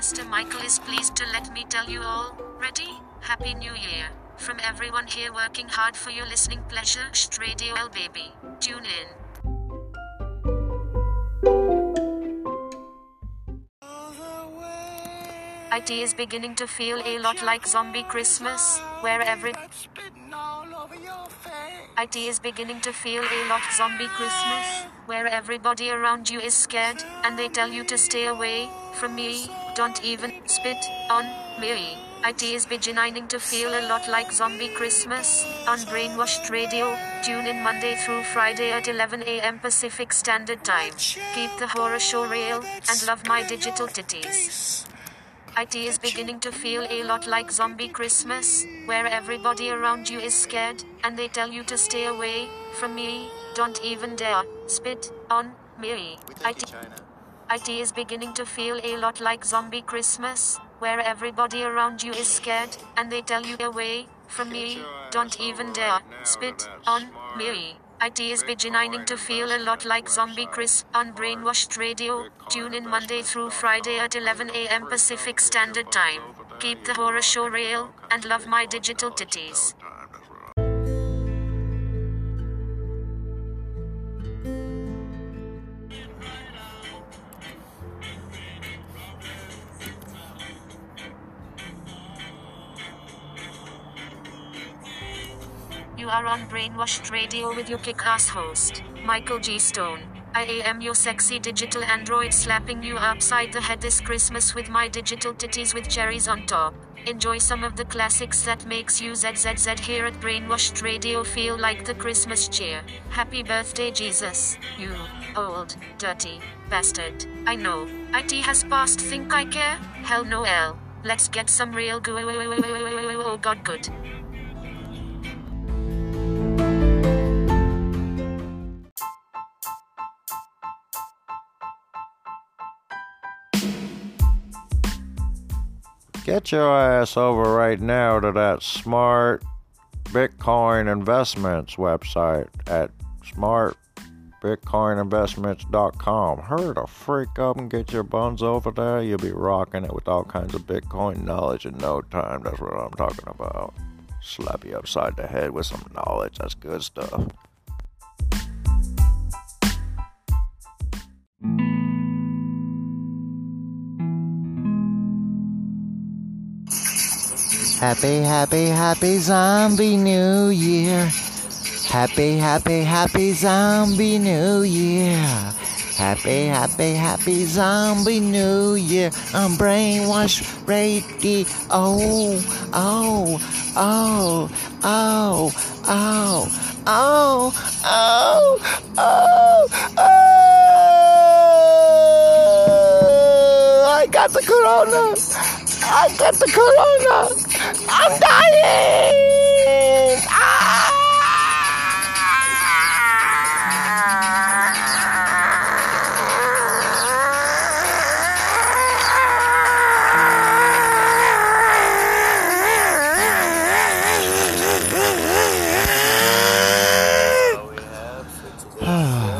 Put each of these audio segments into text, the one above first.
Pastor Michael is pleased to let me tell you all, ready, Happy New Year, from everyone here working hard for your listening pleasure. Radio L baby, tune in. It is beginning to feel a lot like Zombie Christmas, where every... It is beginning to feel a lot Zombie Christmas, where everybody around you is scared, and they tell you to stay away from me, don't even spit on me. It is beginning to feel a lot like Zombie Christmas, on Brainwashed Radio. Tune in Monday through Friday at 11 a.m. Pacific Standard Time. Keep the horror show real, and love my digital titties. It is beginning to feel a lot like Zombie Christmas, where everybody around you is scared, and they tell you to stay away from me, don't even dare spit on me. It is beginning to feel a lot like Zombie Christmas, where everybody around you is scared, and they tell you away from me, don't even dare spit on me. It is beginning to feel a lot like Zombie Chris on Brainwashed Radio. Tune in Monday through Friday at 11 a.m. Pacific Standard Time. Keep the horror show real, and love my digital titties. You are on Brainwashed Radio with your kick-ass host, Michael G. Stone. I am your sexy digital android slapping you upside the head this Christmas with my digital titties with cherries on top. Enjoy some of the classics that makes you ZZZ here at Brainwashed Radio feel like the Christmas cheer. Happy birthday Jesus, you old, dirty bastard. I know, IT has passed, think I care? Hell no L. Let's get some real go god good. Get your ass over right now to that Smart Bitcoin Investments website at smartbitcoininvestments.com. Hurry the freak up and get your buns over there. You'll be rocking it with all kinds of Bitcoin knowledge in no time. That's what I'm talking about. Slap you upside the head with some knowledge. That's good stuff. Happy zombie new year. Happy zombie new year. Happy zombie new year. I'm Brainwashed Radio. I got the corona. I got the corona. I'm dying!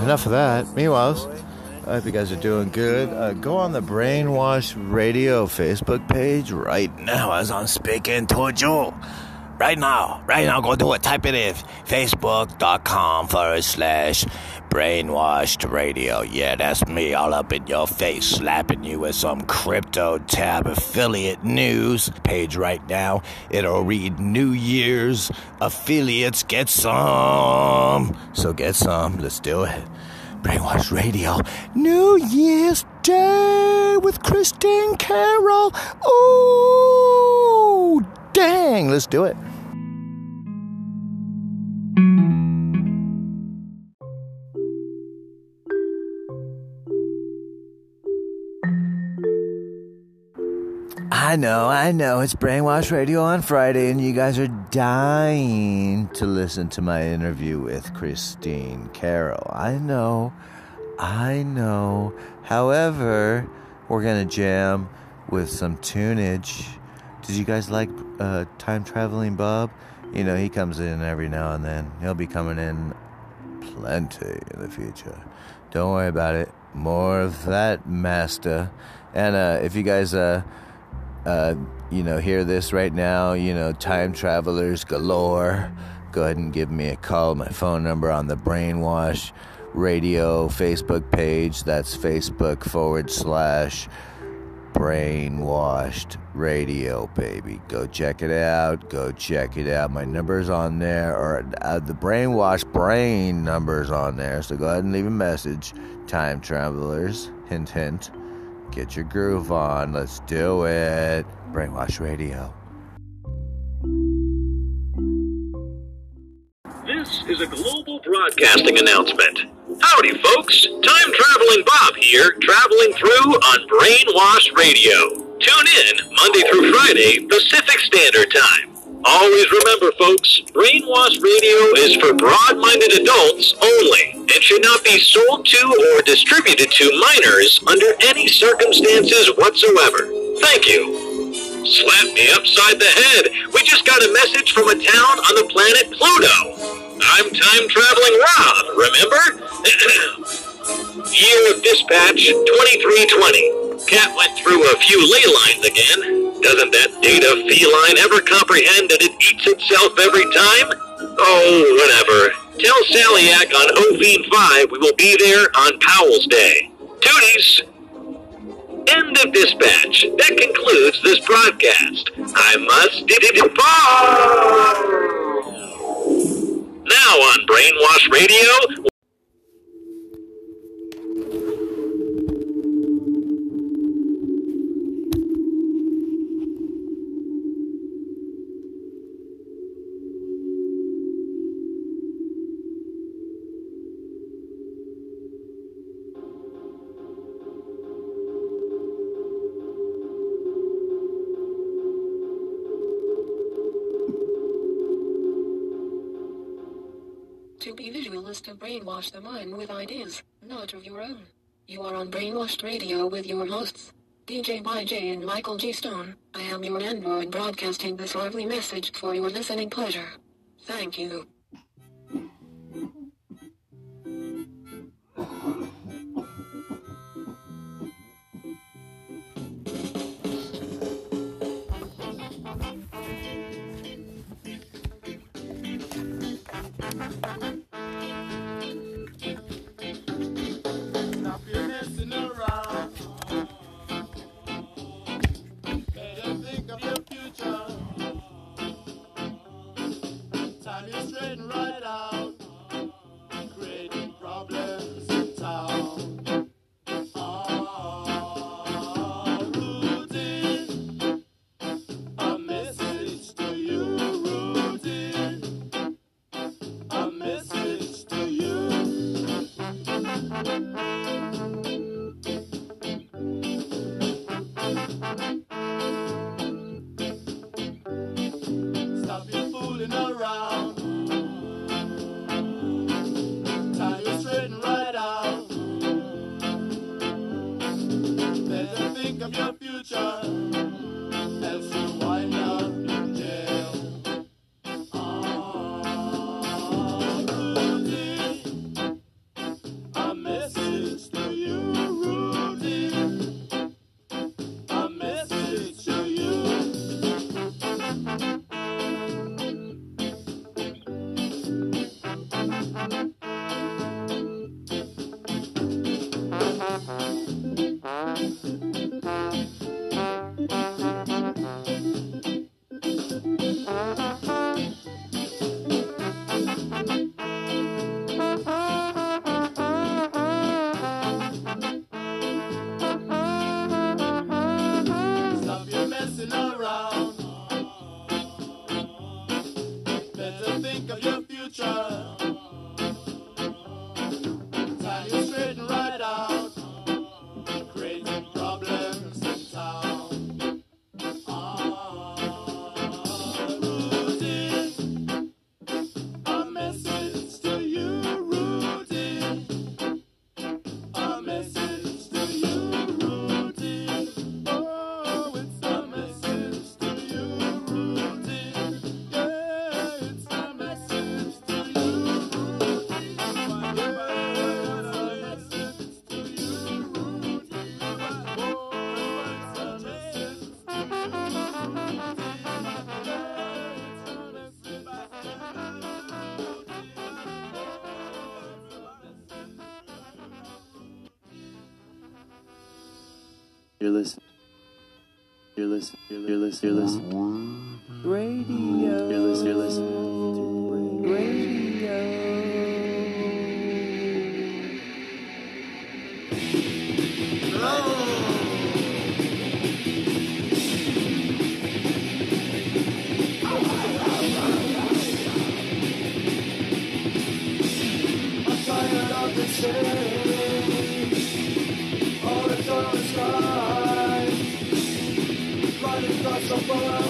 Enough of that. Meanwhile, I hope you guys are doing good. Go on the Brainwashed Radio Facebook page right now as I'm speaking to you. Right now, go do it. Type it in. Facebook.com/Brainwashed Radio. Yeah, that's me all up in your face, slapping you with some crypto tab affiliate news page right now. It'll read New Year's affiliates. Get some. So get some. Let's do it. Brainwashed Radio, New Year's Day with Christine Carroll. Ooh, dang, let's do it. I know, it's Brainwashed Radio on Friday, and you guys are dying to listen to my interview with Christine Carroll. I know. However, we're going to jam with some tunage. Did you guys like Time Traveling Bob? You know, he comes in every now and then. He'll be coming in plenty in the future. Don't worry about it. More of that, master. And if you guys, hear this right now, time travelers galore, go ahead and give me a call. My phone number on the Brainwash Radio Facebook page. That's Facebook.com/Brainwashed Radio, baby. Go check it out. My number's on there, or the Brainwash Brain number's on there. So go ahead and leave a message. Time travelers, hint, hint. Get your groove on. Let's do it. Brainwash Radio. This is a global broadcasting announcement. Howdy, folks. Time Traveling Bob here, traveling through on Brainwash Radio. Tune in Monday through Friday, Pacific Standard Time. Always remember, folks, Brainwash Radio is for broad-minded adults only and should not be sold to or distributed to minors under any circumstances whatsoever. Thank you. Slap me upside the head. We just got a message from a town on the planet Pluto. I'm time-traveling Rob, remember? Year of dispatch, 2320. Cat went through a few ley lines again. Doesn't that data feline ever comprehend that it eats itself every time? Oh, whatever. Tell Saliak on OV5 we will be there on Powell's Day. Tooties! End of dispatch. That concludes this broadcast. I must depart. Now on Brainwash Radio. To brainwash the mind with ideas, not of your own. You are on Brainwashed Radio with your hosts, DJ YJ and Michael G. Stone. I am your android broadcasting this lovely message for your listening pleasure. Thank you. You're listening. Radio. You're listening. Radio. Oh.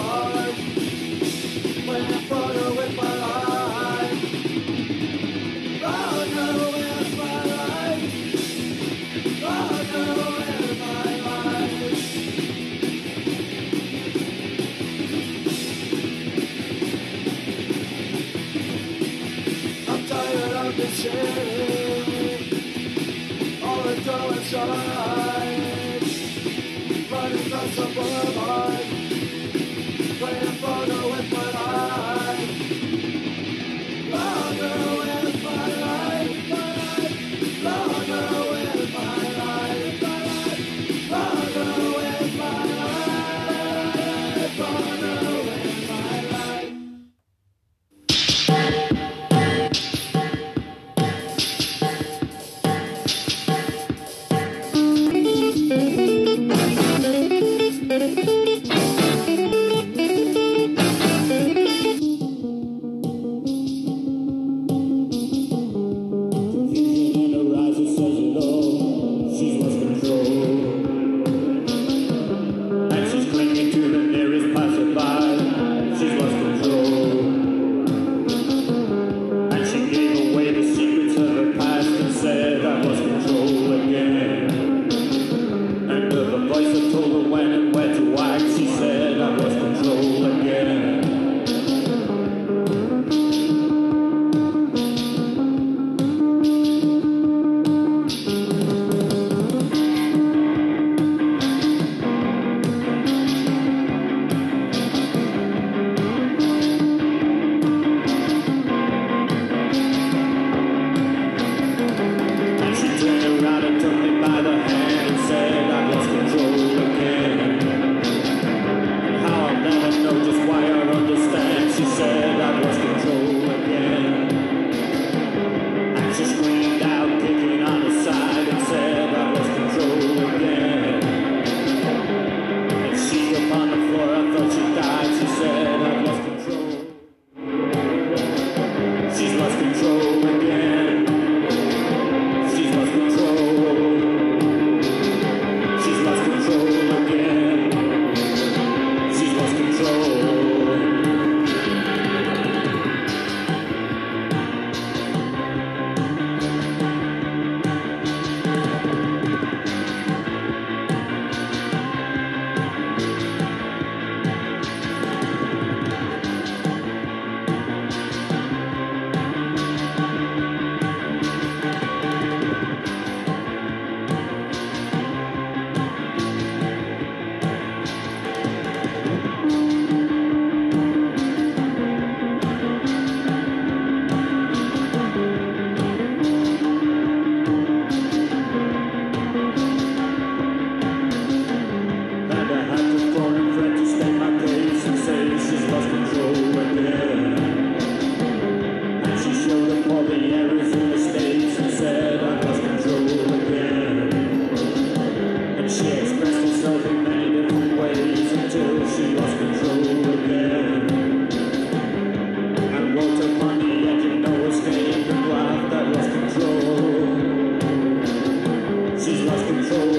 She's lost control.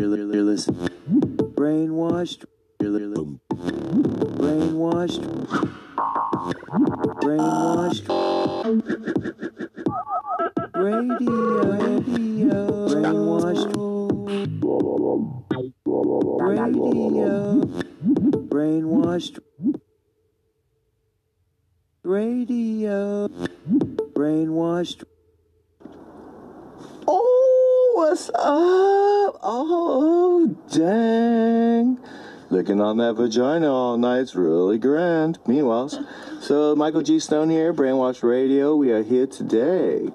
You're listening. Brainwashed. Brainwashed. Brainwashed. Radio. Brainwashed. Radio. Brainwashed. Radio. Brainwashed. Oh, what's up? Oh, dang. Licking on that vagina all night's really grand. Meanwhile, so Michael G. Stone here, Brainwashed Radio. We are here today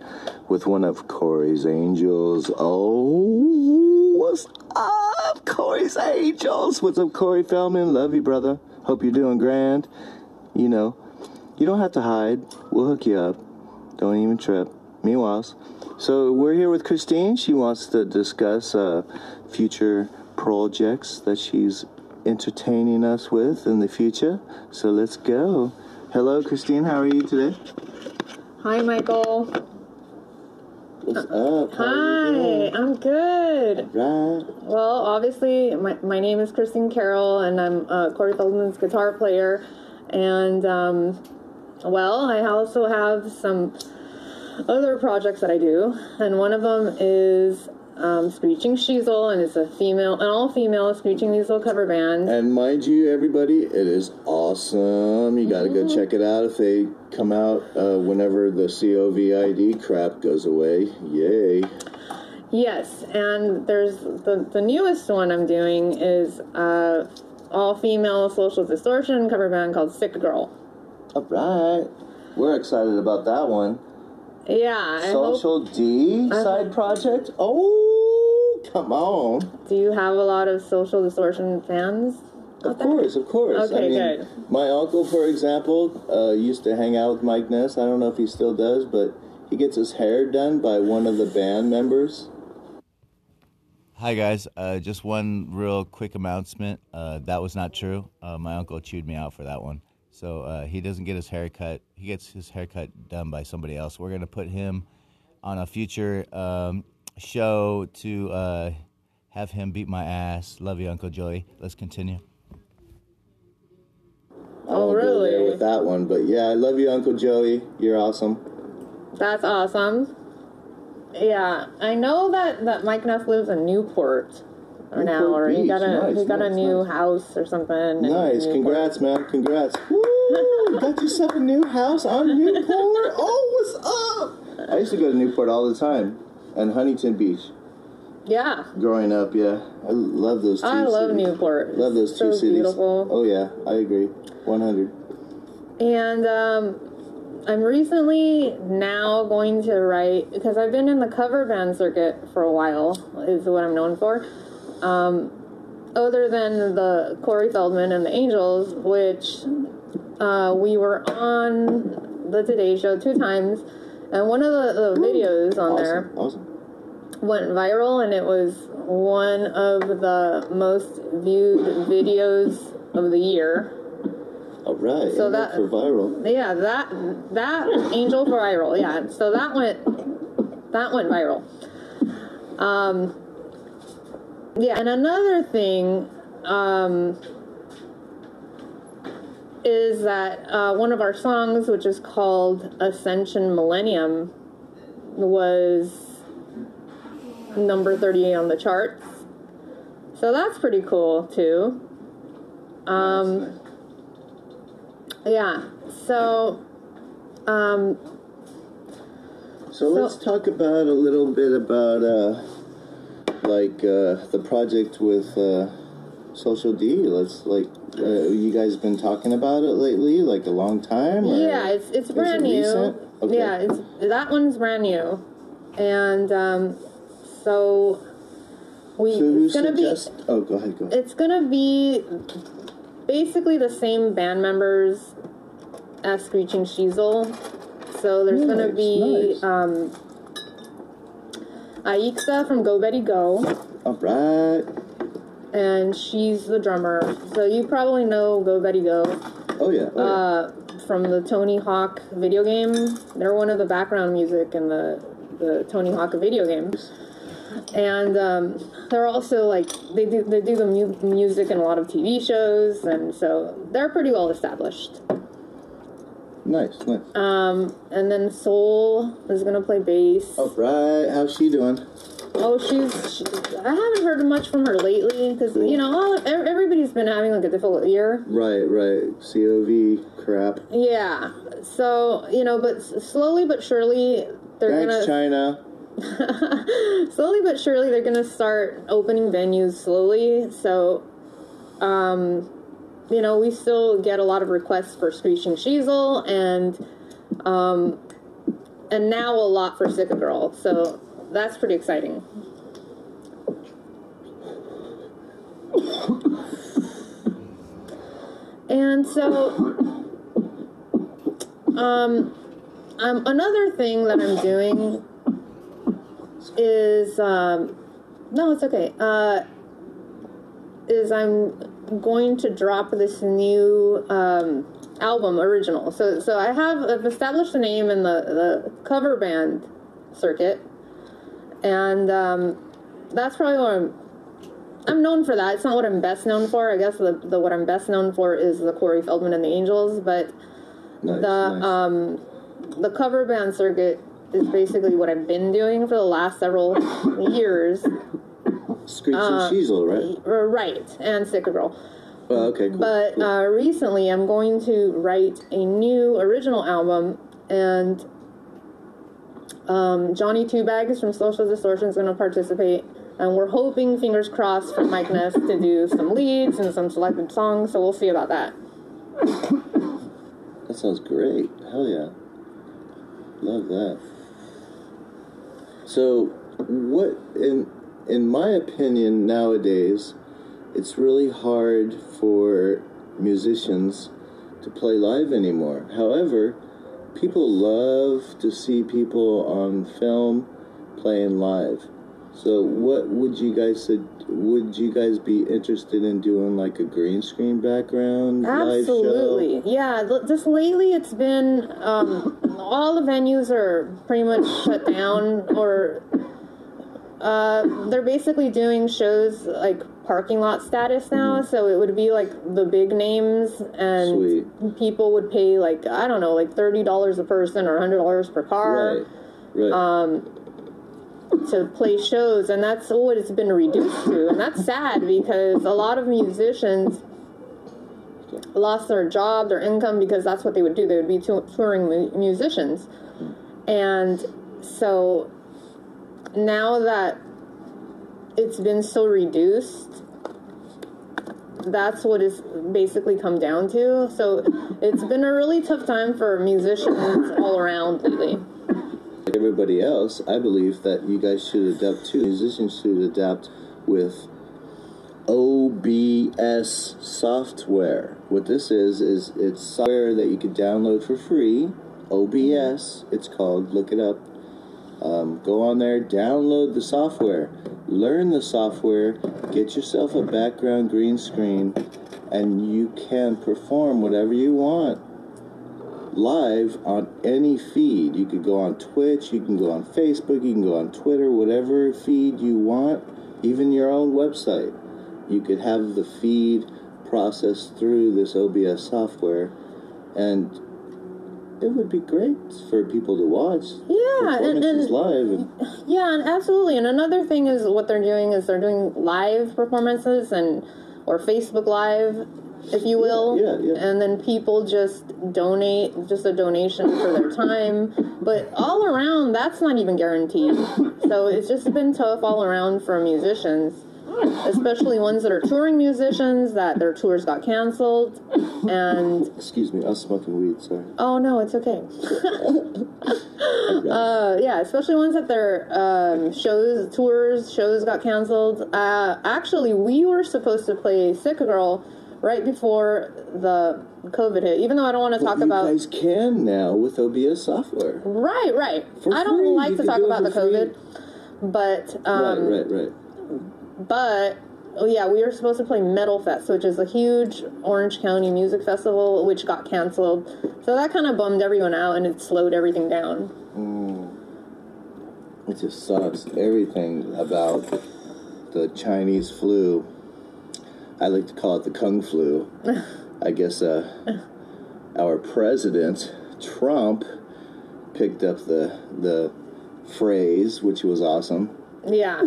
with one of Corey's angels. Oh, what's up, Corey's angels? What's up, Corey Feldman? Love you, brother. Hope you're doing grand. You know, you don't have to hide. We'll hook you up. Don't even trip. Meanwhile, so we're here with Christine. She wants to discuss future projects that she's entertaining us with in the future. So let's go. Hello, Christine. How are you today? Hi, Michael. What's up? Hi, I'm good. All right. Well, obviously, my name is Christine Carroll, and I'm Corey Feldman's guitar player. And, well, I also have some other projects that I do, and one of them is Screeching Weasel, and it's an all-female Screeching Weasel cover band. And mind you, everybody, it is awesome. You gotta go check it out if they come out whenever the COVID crap goes away. Yay. Yes, and there's the newest one I'm doing is all-female Social Distortion cover band called Sick Girl. All right. We're excited about that one. Yeah. Social D side project? Oh, come on. Do you have a lot of Social Distortion fans? Of course. Okay, good. My uncle, for example, used to hang out with Mike Ness. I don't know if he still does, but he gets his hair done by one of the band members. Hi, guys. Just one real quick announcement. That was not true. My uncle chewed me out for that one. So he doesn't get his hair cut. He gets his haircut done by somebody else. We're going to put him on a future show to have him beat my ass. Love you, Uncle Joey. Let's continue. Oh, really? Go there with that one. But, yeah, I love you, Uncle Joey. You're awesome. That's awesome. Yeah. I know that Mike Ness lives in Newport. Now, or he got a new house or something. Nice, congrats, man, congrats. Woo, got yourself a new house on Newport. Oh, what's up? I used to go to Newport all the time, and Huntington Beach. Yeah. Growing up, yeah, I love those two cities. I love Newport. Love those two cities. Beautiful. Oh yeah, I agree, 100. And I'm recently now going to write, because I've been in the cover band circuit for a while, is what I'm known for. Other than the Corey Feldman and the Angels, which we were on the Today Show 2 times, and one of the videos on there went viral, and it was one of the most viewed videos of the year. All right, so that for viral. Yeah, that Angel for viral. Yeah, so that went viral. Yeah, and another thing is that one of our songs, which is called Ascension Millennium, was number 38 on the charts. So that's pretty cool, too. Yeah, so... So let's talk about a little bit about... the project with Social D. Let's you guys have been talking about it lately, like a long time. Yeah, it's brand new. Okay. Yeah, that one's brand new, and so we. So who suggests? Oh, go ahead. It's gonna be basically the same band members as Screeching Weasel. So there's gonna be. Nice. Aixa from Go Betty Go. All right. And she's the drummer. So you probably know Go Betty Go. Oh, yeah. From the Tony Hawk video game. They're one of the background music in the Tony Hawk video game. And they're also like they do the music in a lot of TV shows, and so they're pretty well established. Nice, nice. And then Soul is gonna play bass. All right, how's she doing? Oh, she's. I haven't heard much from her lately because you know everybody's been having like a difficult year. Right, right. COVID crap. Yeah. So you know, but slowly but surely they're gonna. Thanks, China. Slowly but surely they're gonna start opening venues slowly. So, you know, we still get a lot of requests for Screeching Weasel and now a lot for Sick Girl. So. That's pretty exciting. And so, another thing that I'm doing is, no, it's okay, is I'm going to drop this new, album, Original. So I've established a name in the cover band circuit. And that's probably what I'm known for. That it's not what I'm best known for. I guess the what I'm best known for is the Corey Feldman and the Angels. But nice, the cover band circuit is basically what I've been doing for the last several years. Screeching Weasel, right? Right, and Sick Girl. Oh, okay. Cool, but cool. Recently, I'm going to write a new original album and. Johnny Two Bags from Social Distortion is going to participate, and we're hoping, fingers crossed, for Mike Ness to do some leads and some selected songs, so we'll see about that. That sounds great. Hell yeah. Love that. So, what, in my opinion, nowadays, it's really hard for musicians to play live anymore. However, people love to see people on film playing live. So what would you guys be interested in doing, like a green screen background? Absolutely. Live show? Yeah, just lately it's been all the venues are pretty much shut down, or they're basically doing shows like parking lot status now, so it would be like the big names, and sweet. People would pay like, I don't know, like $30 a person or $100 per car, right. To play shows, and that's what it's been reduced to, and that's sad because a lot of musicians lost their job, their income, because that's what they would do. They would be touring musicians, and so now that it's been so reduced, that's what it's basically come down to. So it's been a really tough time for musicians all around lately. Like everybody else, I believe that you guys should adapt too. Musicians should adapt with OBS software. What this is it's software that you can download for free. OBS, it's called. Look it up. Go on there, download the software, learn the software, get yourself a background green screen, and you can perform whatever you want live on any feed. You could go on Twitch, you can go on Facebook, you can go on Twitter, whatever feed you want, even your own website. You could have the feed processed through this OBS software, and it would be great for people to watch. Yeah, and live. And yeah, and absolutely. And another thing is what they're doing is they're doing live performances or Facebook Live, if you will. Yeah. And then people just donate, just a donation for their time. But all around, that's not even guaranteed. So it's just been tough all around for musicians, especially ones that are touring musicians, that their tours got canceled, and... Excuse me, I was smoking weed, sorry. Oh, no, it's okay. Yeah, especially ones that their shows got canceled. Actually, we were supposed to play Sick Girl right before the COVID hit, even though I don't want to talk about... You guys can now with OBS software. Right. I don't like to talk about the COVID, but... Right. But, we were supposed to play Metal Fest, which is a huge Orange County music festival, which got canceled. So that kind of bummed everyone out, and it slowed everything down. Mm. it just sucks. Everything about the Chinese flu, I like to call it the Kung flu. I guess our president, Trump, picked up the phrase, which was awesome. Yeah.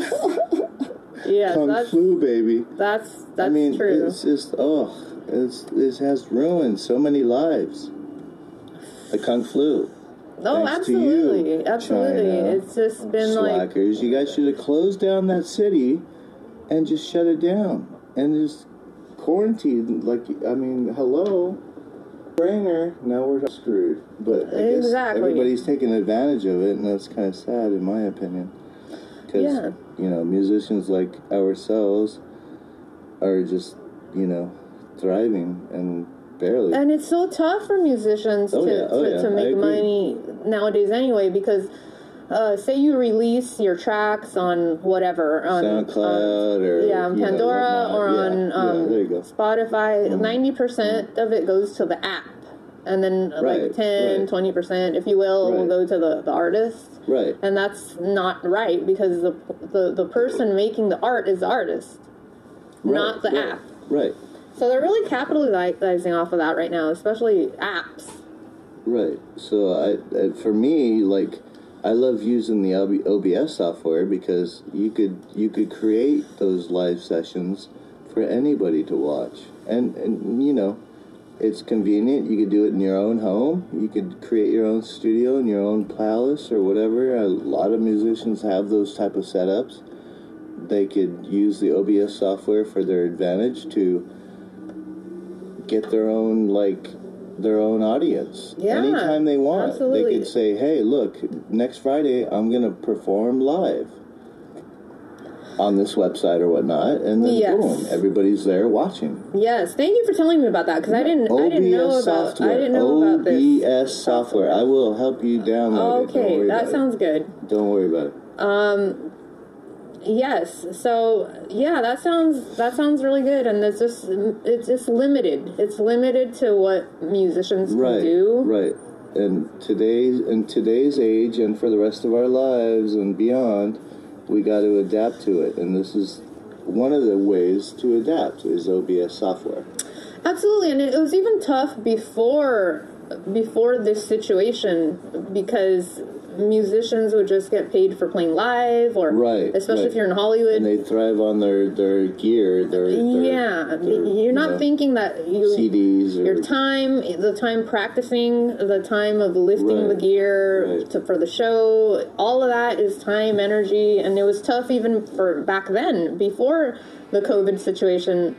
Yeah, Kung flu, baby. That's I mean, true. It's just, it has ruined so many lives. The Kung flu. Oh, thanks absolutely. To you, absolutely. China, it's just been slackers. You guys should have closed down that city and just shut it down and just quarantined. Like, I mean, hello. Brainer. Now we're screwed. But I guess everybody's taking advantage of it, and that's kind of sad in my opinion. Because, you know, musicians like ourselves are just, you know, thriving and barely. And it's so tough for musicians to make money nowadays anyway, because say you release your tracks on whatever. On SoundCloud on Pandora or on Spotify. Mm-hmm. 90% of it goes to the app. And then 10-20%, if you will go to the artist. Right. And that's not right, because the person making the art is the artist, not the app. Right. So they're really capitalizing off of that right now, especially apps. Right. So for me, like, I love using the OBS software because you could create those live sessions for anybody to watch. And you know, it's convenient. You could do it in your own home. You could create your own studio in your own palace or whatever. A lot of musicians have those type of setups. They could use the OBS software for their advantage to get their own, like, their own audience. Yeah, anytime they want. Absolutely. They could say, hey, look, next Friday I'm going to perform live on this website or whatnot, and then boom, everybody's there watching. Yes, thank you for telling me about that, because I didn't know about this OBS software. I will help you download it. Okay, that sounds good. Don't worry about it. Yes. So yeah, that sounds really good, and it's just limited. It's limited to what musicians can do. Right. And in today's age, and for the rest of our lives and beyond, we got to adapt to it, and this is one of the ways to adapt is OBS software. Absolutely, and it was even tough before this situation, because musicians would just get paid for playing live, or especially if you're in Hollywood. And they thrive on their gear. You're not thinking that CDs or your time, the time practicing, the time of lifting the gear for the show, all of that is time, energy, and it was tough even for back then, before the COVID situation.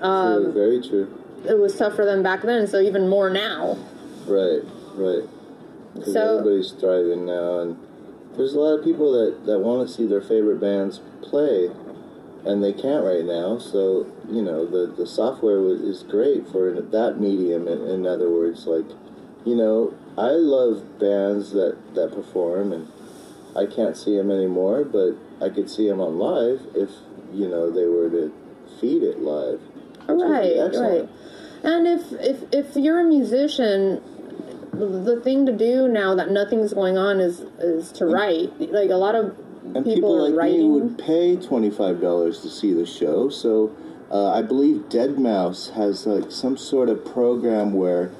True, very true. It was tough for them back then, so even more now. Right. Because everybody's thriving now, and there's a lot of people that want to see their favorite bands play, and they can't right now. So, you know, the software is great for that medium, in other words. Like, you know, I love bands that perform, and I can't see them anymore, but I could see them on live if, you know, they were to feed it live. Right. And if you're a musician, the thing to do now that nothing's going on is to write. Like, a lot of people are writing. And people like me would pay $25 to see the show. So I believe Deadmau5 has like some sort of program where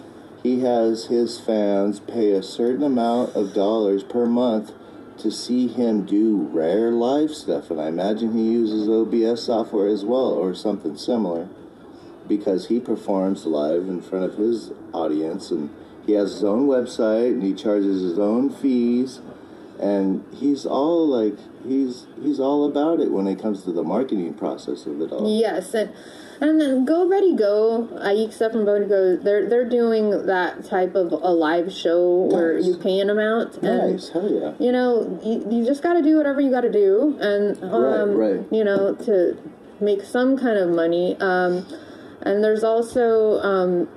he has his fans pay a certain amount of dollars per month to see him do rare live stuff. And I imagine he uses OBS software as well, or something similar, because he performs live in front of his audience, and he has his own website, and he charges his own fees, and he's all about it when it comes to the marketing process of it all. Yes, and then Go Betty Go, Aixa from Go Betty Go, they're doing that type of a live show where you pay an amount. Nice, hell yeah. You know, you just got to do whatever you got to do, and you know, to make some kind of money. And there's also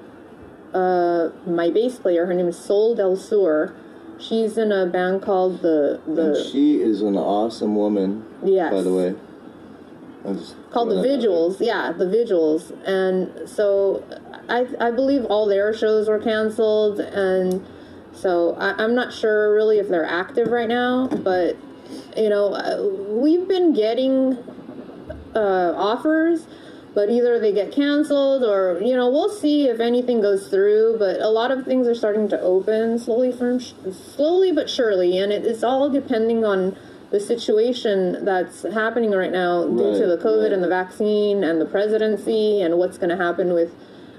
my bass player. Her name is Sol Del Sur. She's in a band called the. And she is an awesome woman. Yes. By the way. Called The Vigils. Yeah, The Vigils. And so I believe all their shows were canceled, and so I'm not sure really if they're active right now, but You know, we've been getting offers, but either they get canceled or, you know, we'll see if anything goes through. But a lot of things are starting to open slowly but surely. And it's all depending on the situation that's happening right now due to the COVID and the vaccine and the presidency and what's going to happen with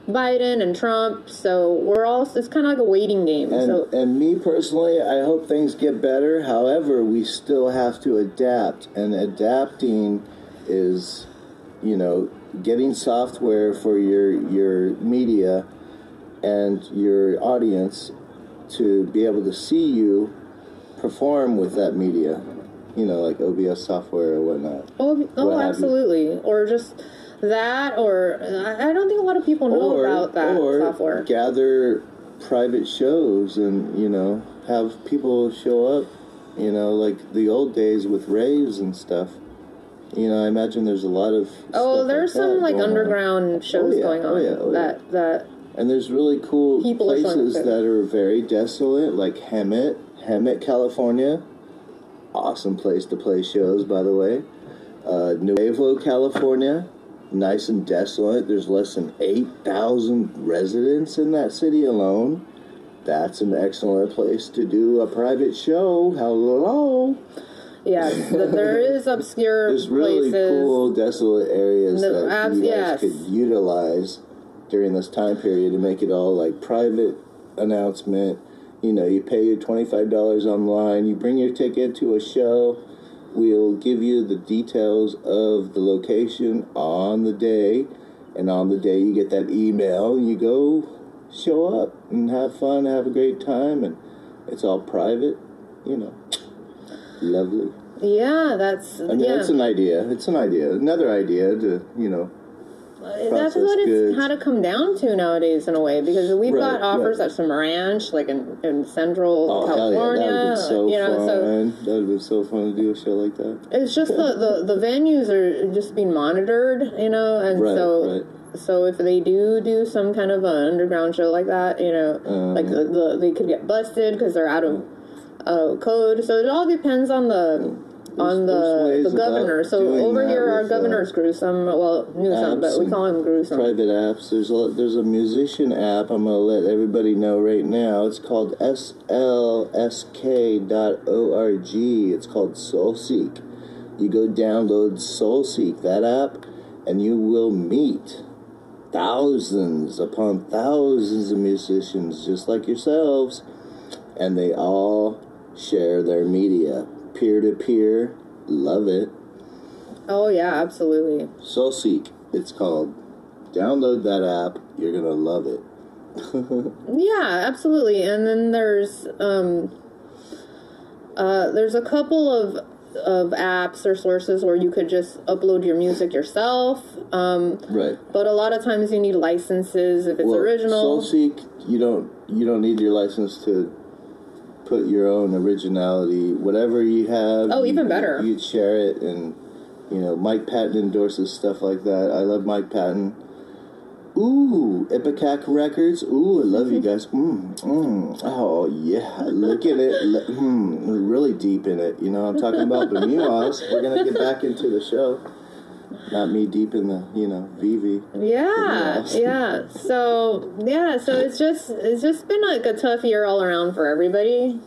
Biden and Trump. So we're all, it's kind of like a waiting game. And me personally, I hope things get better. However, we still have to adapt, and adapting is, you know, getting software for your media and your audience to be able to see you perform with that media, you know, like OBS software or whatnot. Oh, absolutely. Or just that, or I don't think a lot of people know about that software. Gather private shows and, you know, have people show up, you know, like the old days with raves and stuff. You know, I imagine there's a lot of stuff there's like some like underground shows going on. That and there's really cool places that are very desolate, like Hemet, California. Awesome place to play shows, by the way. Nuevo, California. Nice and desolate. There's less than 8,000 residents in that city alone. That's an excellent place to do a private show. Hello. Yeah, there is obscure places. There's really cool, desolate areas that you guys could utilize during this time period to make it all like private announcement. You know, you pay your $25 online, you bring your ticket to a show, we'll give you the details of the location on the day, and on the day you get that email, you go show up and have fun, have a great time, and it's all private, you know. Lovely. Yeah, that's... I mean, that's an idea. It's an idea. Another idea to, you know... That's what it's kind of come down to nowadays in a way, because we've got offers at some ranch, like in Central California. That would have been so fun. That would have been so fun to do a show like that. It's just the venues are just being monitored, you know, and so if they do some kind of an underground show like that, you know, like they could get busted because they're out of... code. So it all depends on the governor. So over here, our governor's gruesome. Well, Newsom, but we call him gruesome. Private apps. There's a musician app. I'm gonna let everybody know right now. It's called slsk.org. It's called Soulseek. You go download Soulseek, that app, and you will meet thousands upon thousands of musicians just like yourselves, and they all share their media peer-to-peer. Love it. Oh yeah, absolutely. Soulseek, it's called. Download that app, you're gonna love it. Yeah, absolutely. And then there's a couple of apps or sources where you could just upload your music yourself, but a lot of times you need licenses if it's original. Soulseek, you don't need your license to put your own originality, whatever you have. Oh, even better. You share it, and, you know, Mike Patton endorses stuff like that. I love Mike Patton. Ooh, Ipecac Records. Ooh, I love you guys. Oh, yeah. Look at it. We're really deep in it. You know what I'm talking about? But meanwhile, we're going to get back into the show. Not me deep in the, you know, VV. Yeah. So it's just been like a tough year all around for everybody.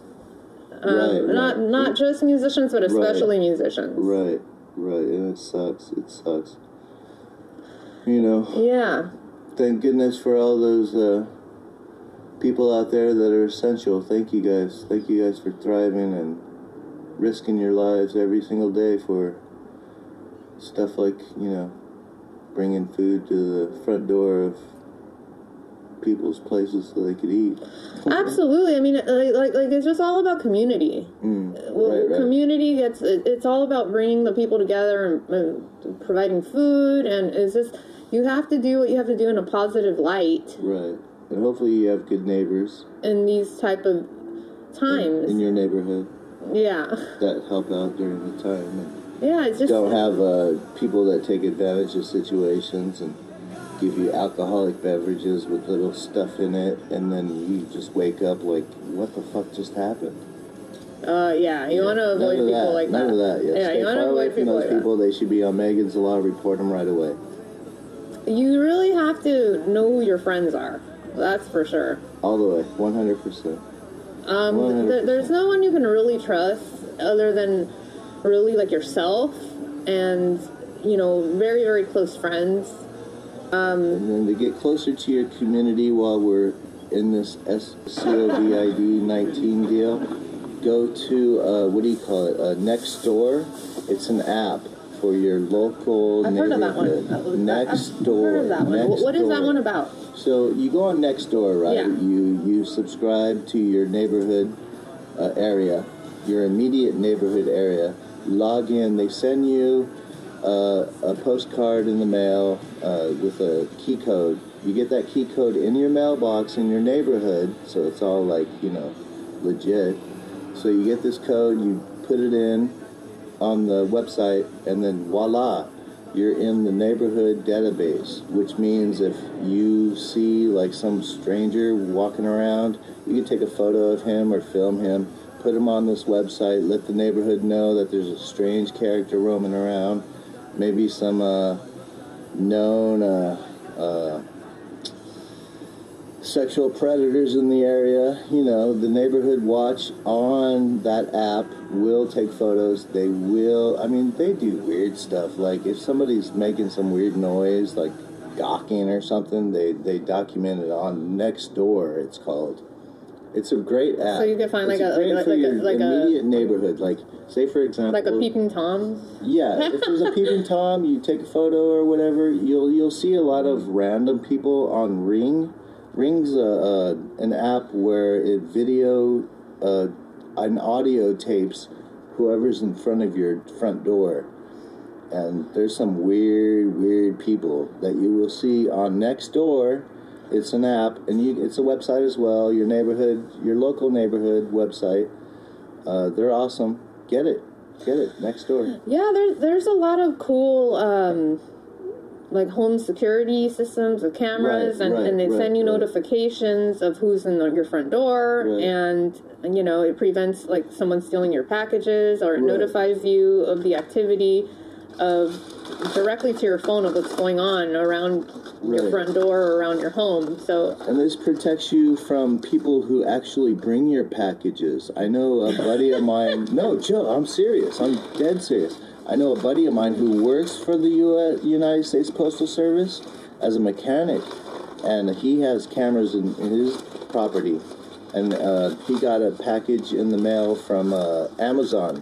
Not just musicians, but especially musicians. Right, and it sucks. You know. Yeah. Thank goodness for all those people out there that are essential. Thank you guys for thriving and risking your lives every single day for stuff like, you know, bringing food to the front door of people's places so they could eat. Absolutely. I mean, like it's just all about community. Community gets, it's all about bringing the people together and providing food, and it's just, you have to do what you have to do in a positive light. Right. And hopefully you have good neighbors in these type of times. In your neighborhood. Yeah. That help out during the time. Yeah, it's just... Don't have people that take advantage of situations and give you alcoholic beverages with little stuff in it, and then you just wake up like, what the fuck just happened? Yeah, you want to avoid people like that. Yeah, stay far away from those people. They should be on Megan's Law. Report them right away. You really have to know who your friends are. That's for sure. All the way, 100%. 100%. There's no one you can really trust other than really like yourself and, you know, very, very close friends. And then to get closer to your community while we're in this COVID-19 deal, go to, Nextdoor. It's an app for your local neighborhood. Nextdoor. What is that one about? So you go on Nextdoor, right? Yeah. You subscribe to your neighborhood area, your immediate neighborhood area. Log in. They send you a postcard in the mail with a key code. You get that key code in your mailbox in your neighborhood, so it's all like, you know, legit. So you get this code, you put it in on the website, and then voila, you're in the neighborhood database, which means if you see like some stranger walking around, you can take a photo of him or film him, put him on this website, let the neighborhood know that there's a strange character roaming around, maybe some known sexual predators in the area. You know, the neighborhood watch on that app will take photos. They will, I mean, they do weird stuff. Like if somebody's making some weird noise, like gawking or something, they document it on Nextdoor, it's called. It's a great app. So you can find immediate neighborhood. Like, say for example, like a peeping tom. Yeah, if there's a peeping tom, you take a photo or whatever. You'll see a lot of random people on Ring. Ring's an app where it video and audio tapes whoever's in front of your front door. And there's some weird people that you will see on Nextdoor. It's an app, and it's a website as well, your local neighborhood website. They're awesome. Get it, Nextdoor. Yeah, there's a lot of cool... like home security systems with cameras, and they send you notifications of who's in your front door, and you know, it prevents like someone stealing your packages, or it notifies you of the activity of directly to your phone of what's going on around your front door or around your home. So and this protects you from people who actually bring your packages. I know a buddy of mine. No, Joe, I'm serious. I'm dead serious. I know a buddy of mine who works for the United States Postal Service as a mechanic, and he has cameras in his property, and he got a package in the mail from Amazon.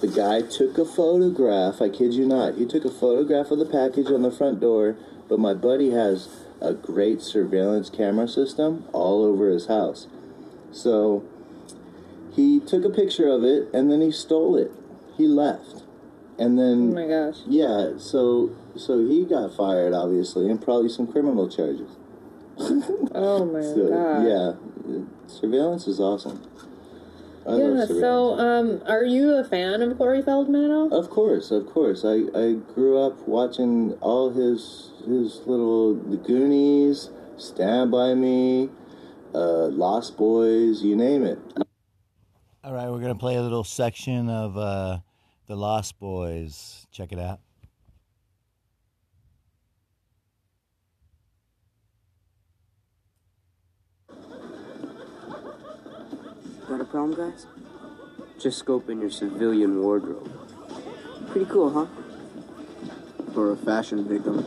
The guy took a photograph, I kid you not, he took a photograph of the package on the front door, but my buddy has a great surveillance camera system all over his house. So he took a picture of it, and then he stole it. He left. And then, oh my gosh. Yeah, so he got fired, obviously, and probably some criminal charges. Oh my god! Yeah, surveillance is awesome. I love surveillance. So, are you a fan of Corey Feldman at all? Of course. I grew up watching all his little The Goonies, Stand by Me, Lost Boys, you name it. All right, we're gonna play a little section of. The Lost Boys. Check it out. Got a problem, guys? Just scoping your civilian wardrobe. Pretty cool, huh? For a fashion victim.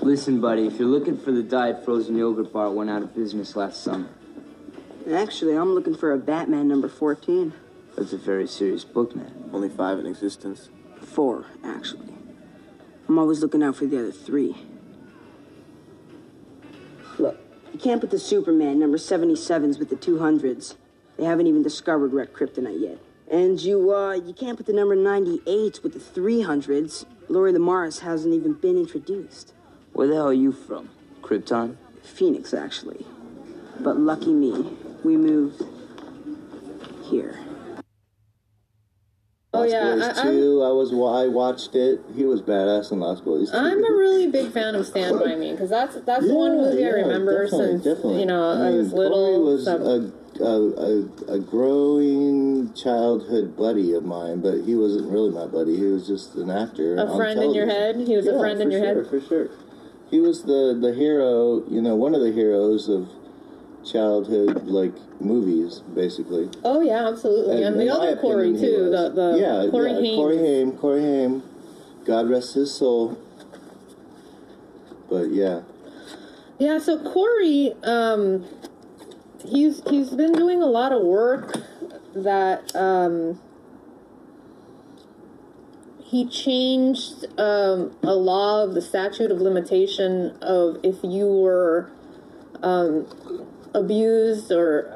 Listen, buddy, if you're looking for the diet frozen yogurt bar, it went out of business last summer. Actually, I'm looking for a Batman number 14. That's a very serious book, man. Only 5 in existence. 4, actually. I'm always looking out for the other 3. Look, you can't put the Superman number 77s with the 200s. They haven't even discovered red kryptonite yet. And you can't put the number 98s with the 300s. Lori Lamaris hasn't even been introduced. Where the hell are you from? Krypton? Phoenix, actually. But lucky me, we moved here. Lost Boys 2, I watched it. He was badass in Lost Boys 2. I'm a really big fan of Stand By Me, because that's the one movie I remember since, you know, I was little. Corey was a growing childhood buddy of mine, but he wasn't really my buddy. He was just an actor. A friend in your head? He was a friend in your head? For sure, for sure. He was the hero, you know, one of the heroes of childhood, like, movies, basically. Oh, yeah, absolutely. And the other Corey, too. The Corey Haim. Corey Haim. God rest his soul. But, yeah. Yeah, so Corey, he's been doing a lot of work that, he changed a law of the statute of limitation of if you were abused or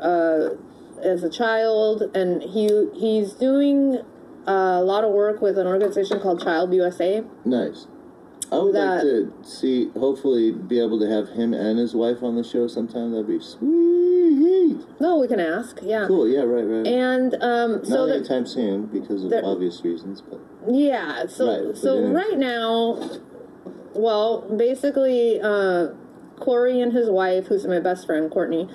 as a child, and he's doing a lot of work with an organization called Child USA. Nice. I would like to see, hopefully, be able to have him and his wife on the show sometime. That'd be sweet. No, we can ask. Yeah. Cool. Yeah. Right. Right. And so not anytime soon because of obvious reasons, but yeah. So right, so right now, well, basically, Corey and his wife, who's my best friend, Courtney,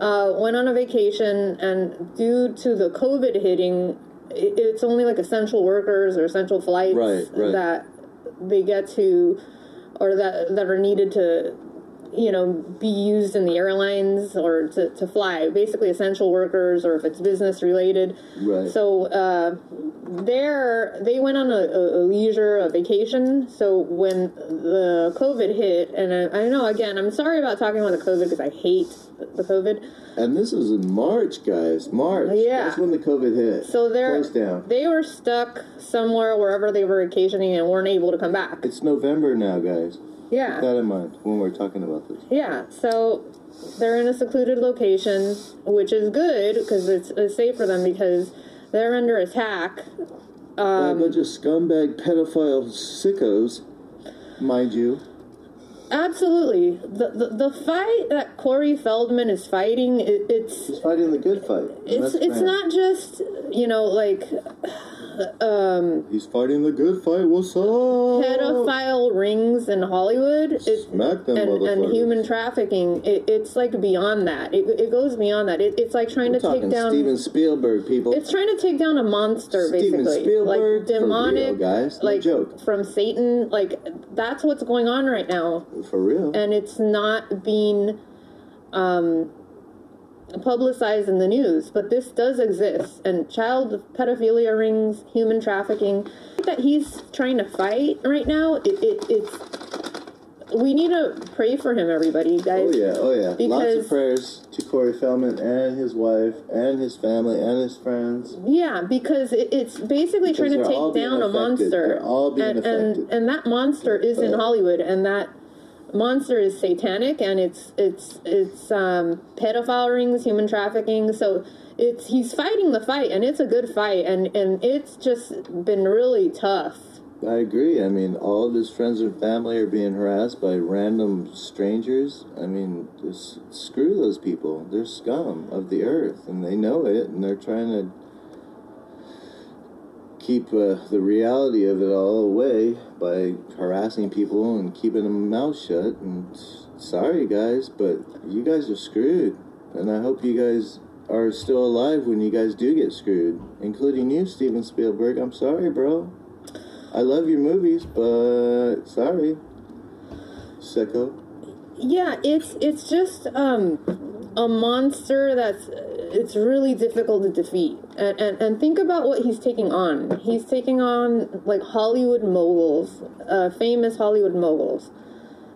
went on a vacation, and due to the COVID hitting, it's only like essential workers or essential flights that they get to, or that are needed to, you know, be used in the airlines or to fly. Basically essential workers, or if it's business related. Right. So they went on a leisure, a vacation. So when the COVID hit, and I know, again, I'm sorry about talking about the COVID because I hate the COVID. And this was in March, guys. March. Yeah. That's when the COVID hit. So they were stuck somewhere, wherever they were vacationing, and weren't able to come back. It's November now, guys. Yeah. Keep that in mind when we're talking about this. Yeah, so they're in a secluded location, which is good because it's safe for them because they're under attack. By a bunch of scumbag pedophile sickos, mind you. Absolutely. The fight that Corey Feldman is fighting, he's fighting the good fight. It's not just, you know, like... he's fighting the good fight. What's up? Pedophile rings in Hollywood. Smack them, and human trafficking. It's like beyond that. It goes beyond that. It's like trying to take down Steven Spielberg, people. It's trying to take down a monster, basically. Steven Spielberg, like demonic, for real, guys. No joke. From Satan. Like, that's what's going on right now. For real. And it's not being publicized in the news, but this does exist. And child pedophilia rings, human trafficking that he's trying to fight right now, it's we need to pray for him, everybody, guys. Oh yeah because lots of prayers to Corey Feldman and his wife and his family and his friends. Yeah, because it's basically trying to take down a monster. They're all being affected. And that monster is in Hollywood, and that monster is satanic, and it's pedophile rings, human trafficking. So he's fighting the fight, and it's a good fight, and it's just been really tough. I agree. I mean, all of his friends and family are being harassed by random strangers. I mean, just screw those people. They're scum of the earth, and they know it, and they're trying to keep the reality of it all away by harassing people and keeping their mouth shut. And sorry, guys, but you guys are screwed, and I hope you guys are still alive when you guys do get screwed, including you, Steven Spielberg. I'm sorry, bro. I love your movies, but sorry, sicko. Yeah, it's just a monster that's really difficult to defeat. And think about what he's taking on. He's taking on, like, Hollywood moguls, famous Hollywood moguls.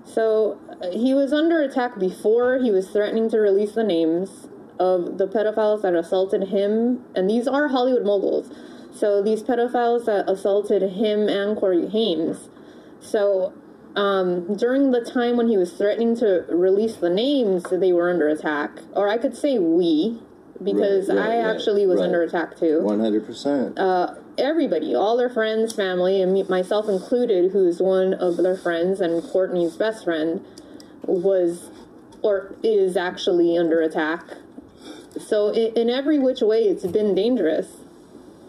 So he was under attack before. He was threatening to release the names of the pedophiles that assaulted him. And these are Hollywood moguls. So these pedophiles that assaulted him and Corey Haim. So... during the time when he was threatening to release the names, they were under attack. Or I could say we, because I actually was under attack too. 100%. Everybody, all their friends, family, and myself included, who's one of their friends and Courtney's best friend, was or is actually under attack. So in every which way, it's been dangerous.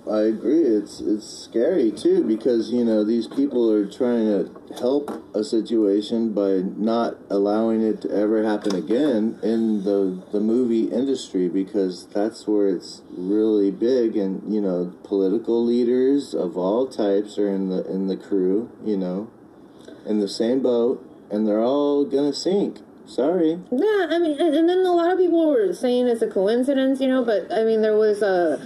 I agree. It's scary too, because you know these people are trying to help a situation by not allowing it to ever happen again in the movie industry, because that's where it's really big, and you know political leaders of all types are in the crew, you know, in the same boat, and they're all gonna sink. Sorry. Yeah, I mean, and then a lot of people were saying it's a coincidence, you know, but I mean there was a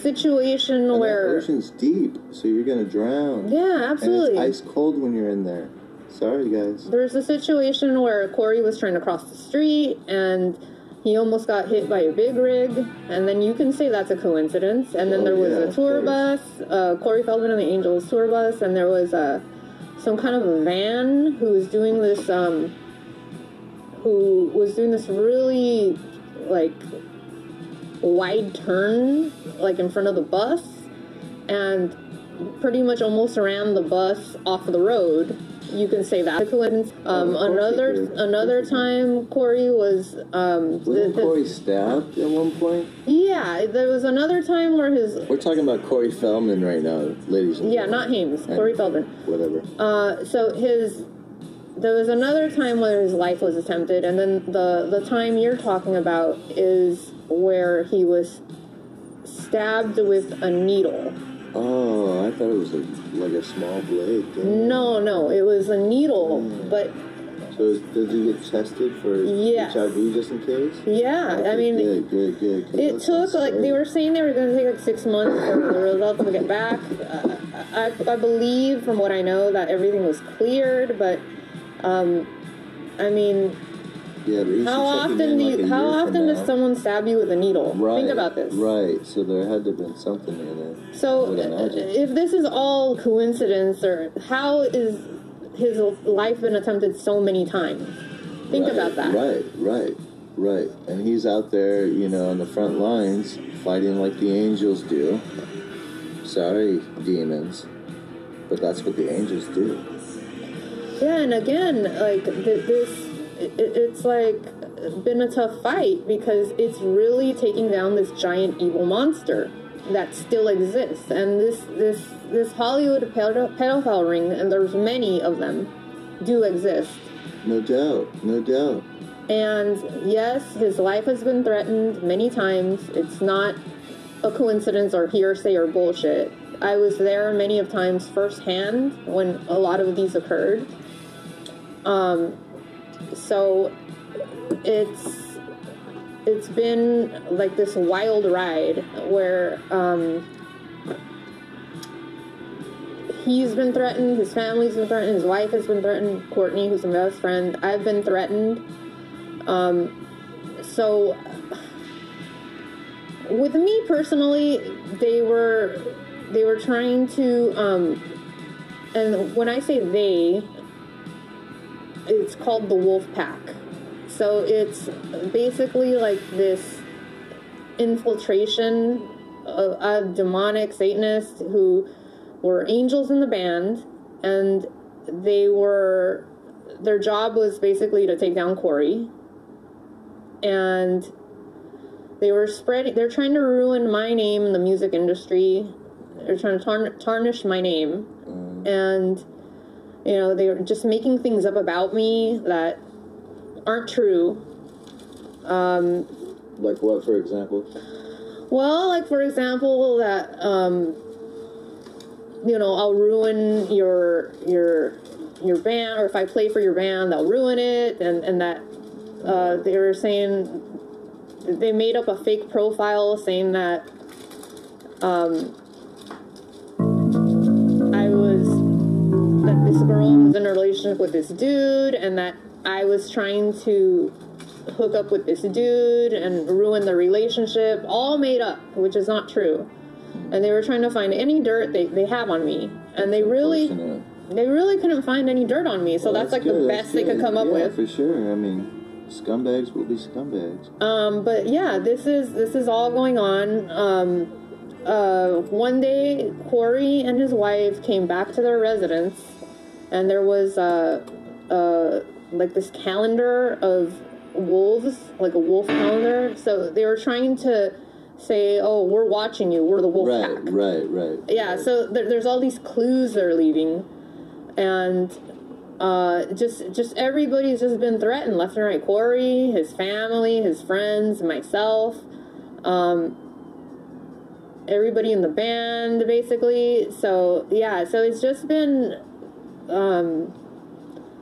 situation and where the ocean's deep, so you're gonna drown. Yeah, absolutely. And it's ice cold when you're in there. Sorry, guys. There's a situation where Corey was trying to cross the street, and he almost got hit by a big rig, and then you can say that's a coincidence. And then there was a tour bus, Corey Feldman and the Angels tour bus, and there was some kind of a van who was doing this really like wide turn, like in front of the bus, and pretty much almost ran the bus off of the road. You can say that. Another time, Corey was... wasn't Corey stabbed at one point? Yeah, there was another time where his... We're talking about Corey Feldman right now, ladies and gentlemen. Yeah, not Hames, Corey Feldman. Whatever. There was another time where his life was attempted, and then the time you're talking about is where he was stabbed with a needle. Oh, I thought it was like a small blade. No, it was a needle, but... So did he get tested for HIV just in case? Yeah, I mean... Good. It took, like, they were saying they were going to take, like, 6 months for the results to get back. I believe, from what I know, that everything was cleared, but... I mean, yeah, but how often does someone stab you with a needle? Right, think about this. Right, so there had to have been something in it. So if this is all coincidence, or how is his life been attempted so many times? Think about that. Right. And he's out there, you know, on the front lines fighting like the angels do. Sorry, demons, but that's what the angels do. Yeah, and again, like, it's, like, been a tough fight because it's really taking down this giant evil monster that still exists. And this Hollywood pedophile ring, and there's many of them, do exist. No doubt. And, yes, his life has been threatened many times. It's not a coincidence or hearsay or bullshit. I was there many of times firsthand when a lot of these occurred. So it's been like this wild ride where he's been threatened, his family's been threatened, his wife has been threatened, Courtney, who's my best friend, I've been threatened. So with me personally, they were trying to, and when I say they, it's called the Wolf Pack. So it's basically like this infiltration of demonic Satanists who were angels in the band, and their job was basically to take down Corey, and they're trying to ruin my name in the music industry. They're trying to tarnish my name, and you know they're just making things up about me that aren't true. Like what, for example? Well, like for example that you know, I'll ruin your band, or if I play for your band, they'll ruin it, and that they were saying they made up a fake profile saying that. This girl was in a relationship with this dude, and that I was trying to hook up with this dude and ruin the relationship, all made up, which is not true. And they were trying to find any dirt they have on me, and they really couldn't find any dirt on me. So well, that's like good. The best they could come up with. For sure. I mean, scumbags will be scumbags. But yeah, this is all going on. One day, Corey and his wife came back to their residence, and there was like this calendar of wolves, like a wolf calendar. So they were trying to say, oh, we're watching you, we're the wolf pack. Right. Yeah, so there's all these clues they're leaving, and just everybody's just been threatened left and right. Corey, his family, his friends, myself, everybody in the band, basically. So yeah, so it's just been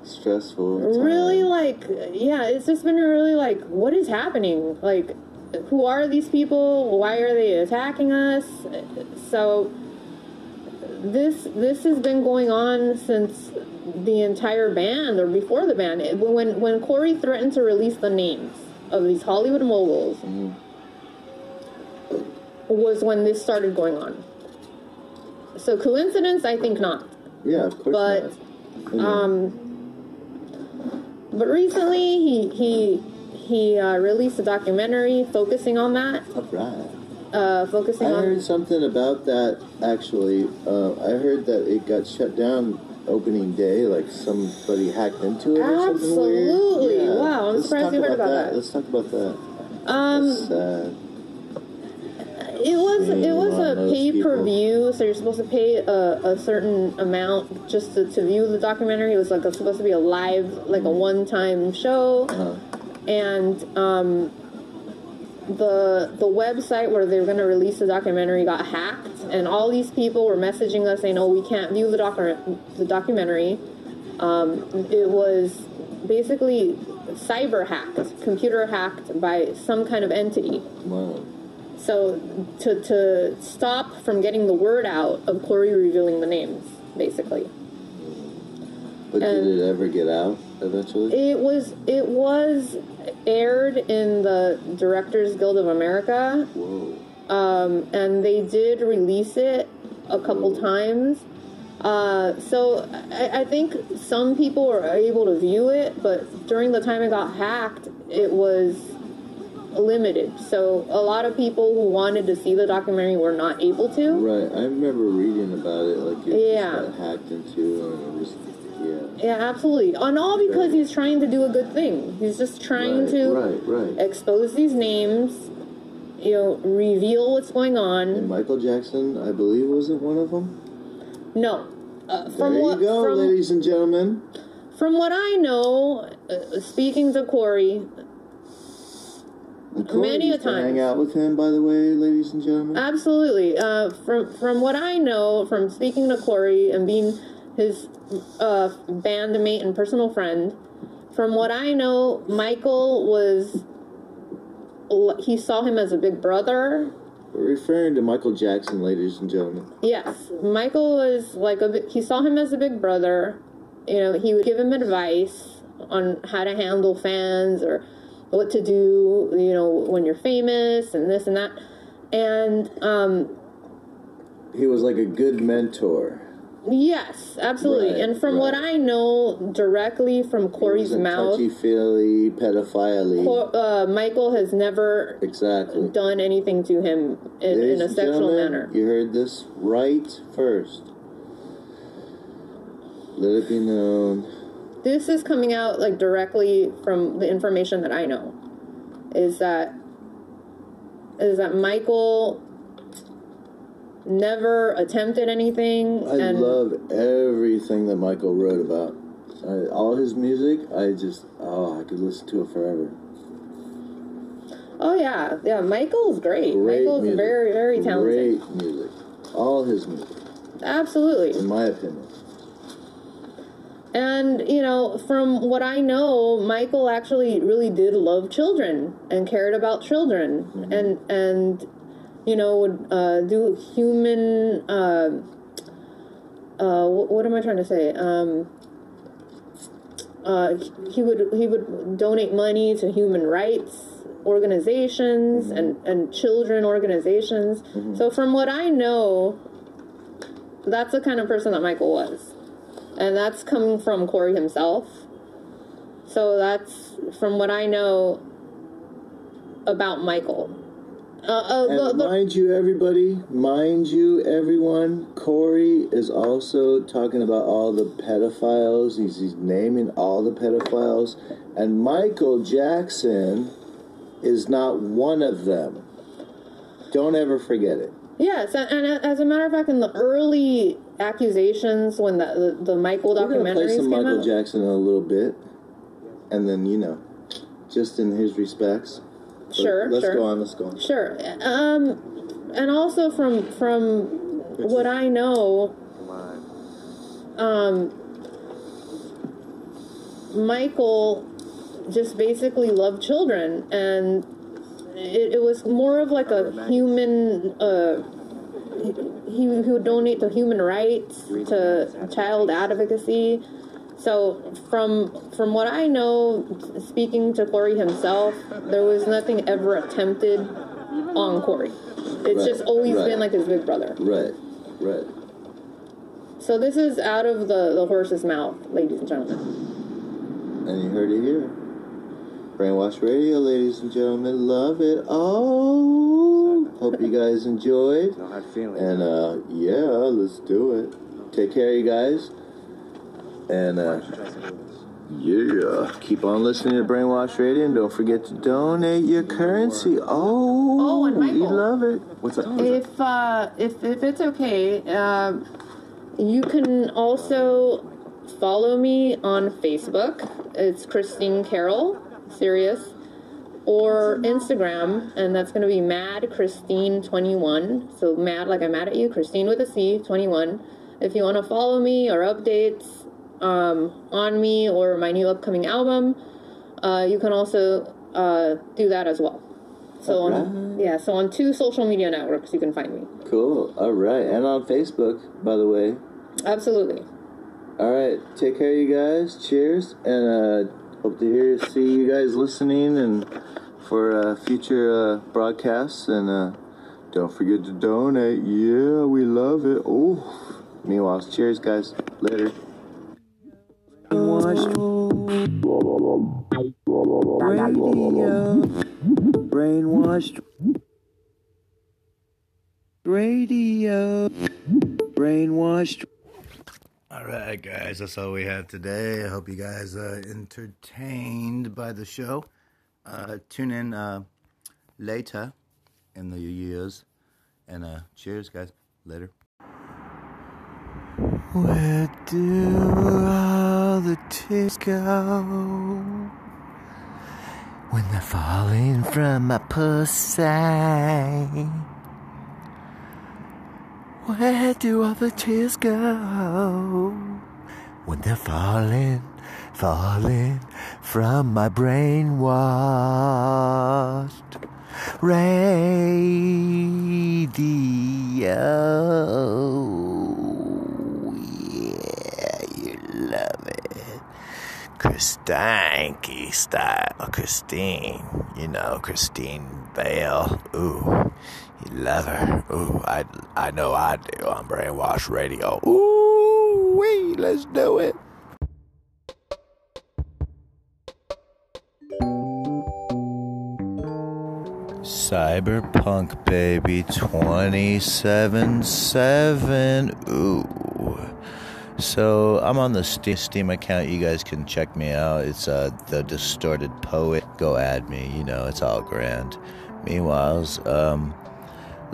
stressful time. Really, like, yeah, it's just been really like, what is happening? Like, who are these people? Why are they attacking us? So this has been going on since the entire band, or before the band. When Corey threatened to release the names of these Hollywood moguls, was when this started going on. So coincidence? I think not. Yeah, of course not. Yeah. But recently he released a documentary focusing on that. All right. I heard something about that, actually. I heard that it got shut down opening day, like somebody hacked into it or something weird. Absolutely. Yeah. Wow, I'm surprised you heard about that. Let's talk about that. It was a pay-per-view, so you're supposed to pay a certain amount just to view the documentary. It was like supposed to be a live, like a one-time show. And the website where they were going to release the documentary got hacked, and all these people were messaging us saying, oh, we can't view the documentary. It was basically cyber-hacked, computer-hacked by some kind of entity. Wow. So to stop from getting the word out of Corey revealing the names, basically. But did it ever get out eventually? It was aired in the Directors Guild of America. Whoa. And they did release it a couple times. So I think some people were able to view it, but during the time it got hacked, it was limited, so a lot of people who wanted to see the documentary were not able to. Right, I remember reading about it, like it just got hacked into, and it just, yeah, absolutely, and all because he's trying to do a good thing. He's just trying to expose these names, you know, reveal what's going on. And Michael Jackson, I believe, wasn't one of them. No, there you go, ladies and gentlemen. From what I know, speaking to Corey. Many a time. Hang out with him, by the way, ladies and gentlemen. Absolutely. From what I know, from speaking to Corey and being his bandmate and personal friend, from what I know, Michael was. He saw him as a big brother. We're referring to Michael Jackson, ladies and gentlemen. Yes, Michael was like he saw him as a big brother. You know, he would give him advice on how to handle fans or what to do, you know, when you're famous and this and that. And he was like a good mentor. Yes, absolutely. And from what I know directly from Corey's mouth, touchy-feely, pedophile-y. Michael has never done anything to him in a sexual manner. You heard this right first. Let it be known. This is coming out, like, directly from the information that I know, is that Michael never attempted anything. I love everything that Michael wrote about. All his music, I could listen to it forever. Oh, yeah, Michael's great. Michael's very, very talented. Great music. All his music. Absolutely. In my opinion. And, you know, from what I know, Michael actually really did love children and cared about children, and you know, would do human, what am I trying to say? He would donate money to human rights organizations and children organizations. So from what I know, that's the kind of person that Michael was. And that's coming from Corey himself. So that's from what I know about Michael. Mind you, everyone, Corey is also talking about all the pedophiles. He's naming all the pedophiles. And Michael Jackson is not one of them. Don't ever forget it. Yes, and as a matter of fact, in the early accusations when the Michael documentaries came out... We're going to play some Michael Jackson in a little bit, and then, you know, just in his respects. But sure, Let's go on. Sure. And also from what I know... Come on. Michael just basically loved children, and... It was more of like a human, he would donate to human rights, to child advocacy. So from what I know, speaking to Corey himself, there was nothing ever attempted on Corey. It's just always been like his big brother. Right. So this is out of the horse's mouth, ladies and gentlemen. And you heard it here. Brainwashed Radio, ladies and gentlemen, love it all. Hope you guys enjoyed. No hard feelings. And yeah, let's do it. Take care, you guys. And yeah, keep on listening to Brainwashed Radio, and don't forget to donate your currency. Oh, and Michael, we love it. What's up? If it's okay, you can also follow me on Facebook. It's Christine Carroll. Serious, or Instagram, and that's going to be MadChristine21. So mad like I'm mad at you, Christine with a C, 21. If you want to follow me or updates on me or my new upcoming album, you can also do that as well. So so on two social media networks you can find me. Cool. All right, and on Facebook, by the way. Absolutely. All right. Take care, you guys. Cheers, and. Hope to see you guys listening and for future broadcasts. And don't forget to donate. Yeah, we love it. Oh, meanwhile, cheers, guys. Later. Brainwashed Radio. All right, guys, that's all we have today. I hope you guys are entertained by the show. Tune in later in the years. And cheers, guys. Later. Where do all the tears go when they're falling from my pussy? Where do all the tears go when they're falling from my brainwashed radio? Yeah, you love it. Christinky style. Christine. You know, Christine Bale. Ooh. You love her. Ooh, I know I do on Brainwashed Radio. Ooh, wee, let's do it. Cyberpunk, baby, 2077. Ooh. So I'm on the Steam account. You guys can check me out. It's The Distorted Poet. Go add me. You know, it's all grand. Meanwhile,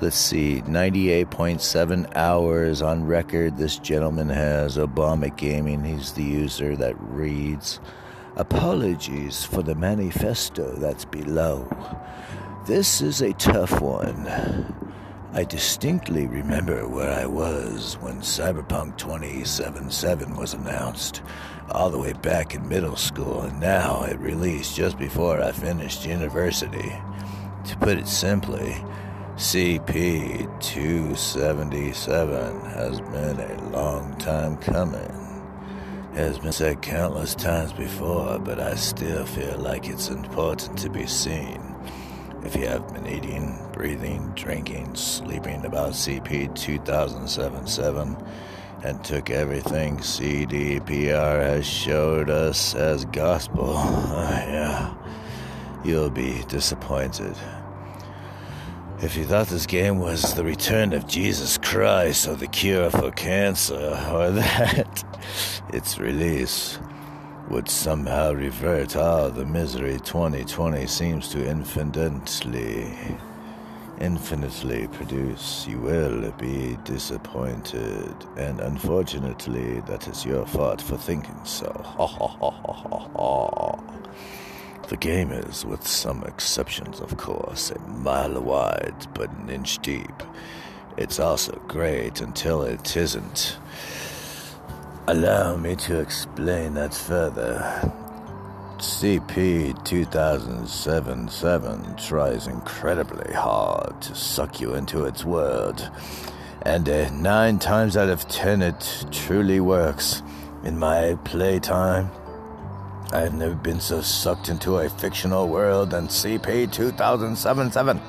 let's see, 98.7 hours on record. This gentleman has Obama Gaming. He's the user that reads, "Apologies for the manifesto that's below. This is a tough one. I distinctly remember where I was when Cyberpunk 2077 was announced, all the way back in middle school, and now it released just before I finished university. To put it simply, CP 277 has been a long time coming. It has been said countless times before, but I still feel like it's important to be seen. If you have been eating, breathing, drinking, sleeping about CP 2077 and took everything CDPR has showed us as gospel, you'll be disappointed. If you thought this game was the return of Jesus Christ or the cure for cancer, or that its release would somehow revert all the misery 2020 seems to infinitely infinitely produce, you will be disappointed. And unfortunately, that is your fault for thinking so. The game is, with some exceptions of course, a mile wide but an inch deep. It's also great until it isn't. Allow me to explain that further. CP 2077 tries incredibly hard to suck you into its world, and 9 times out of 10 it truly works. In my playtime, I have never been so sucked into a fictional world than CP 2077.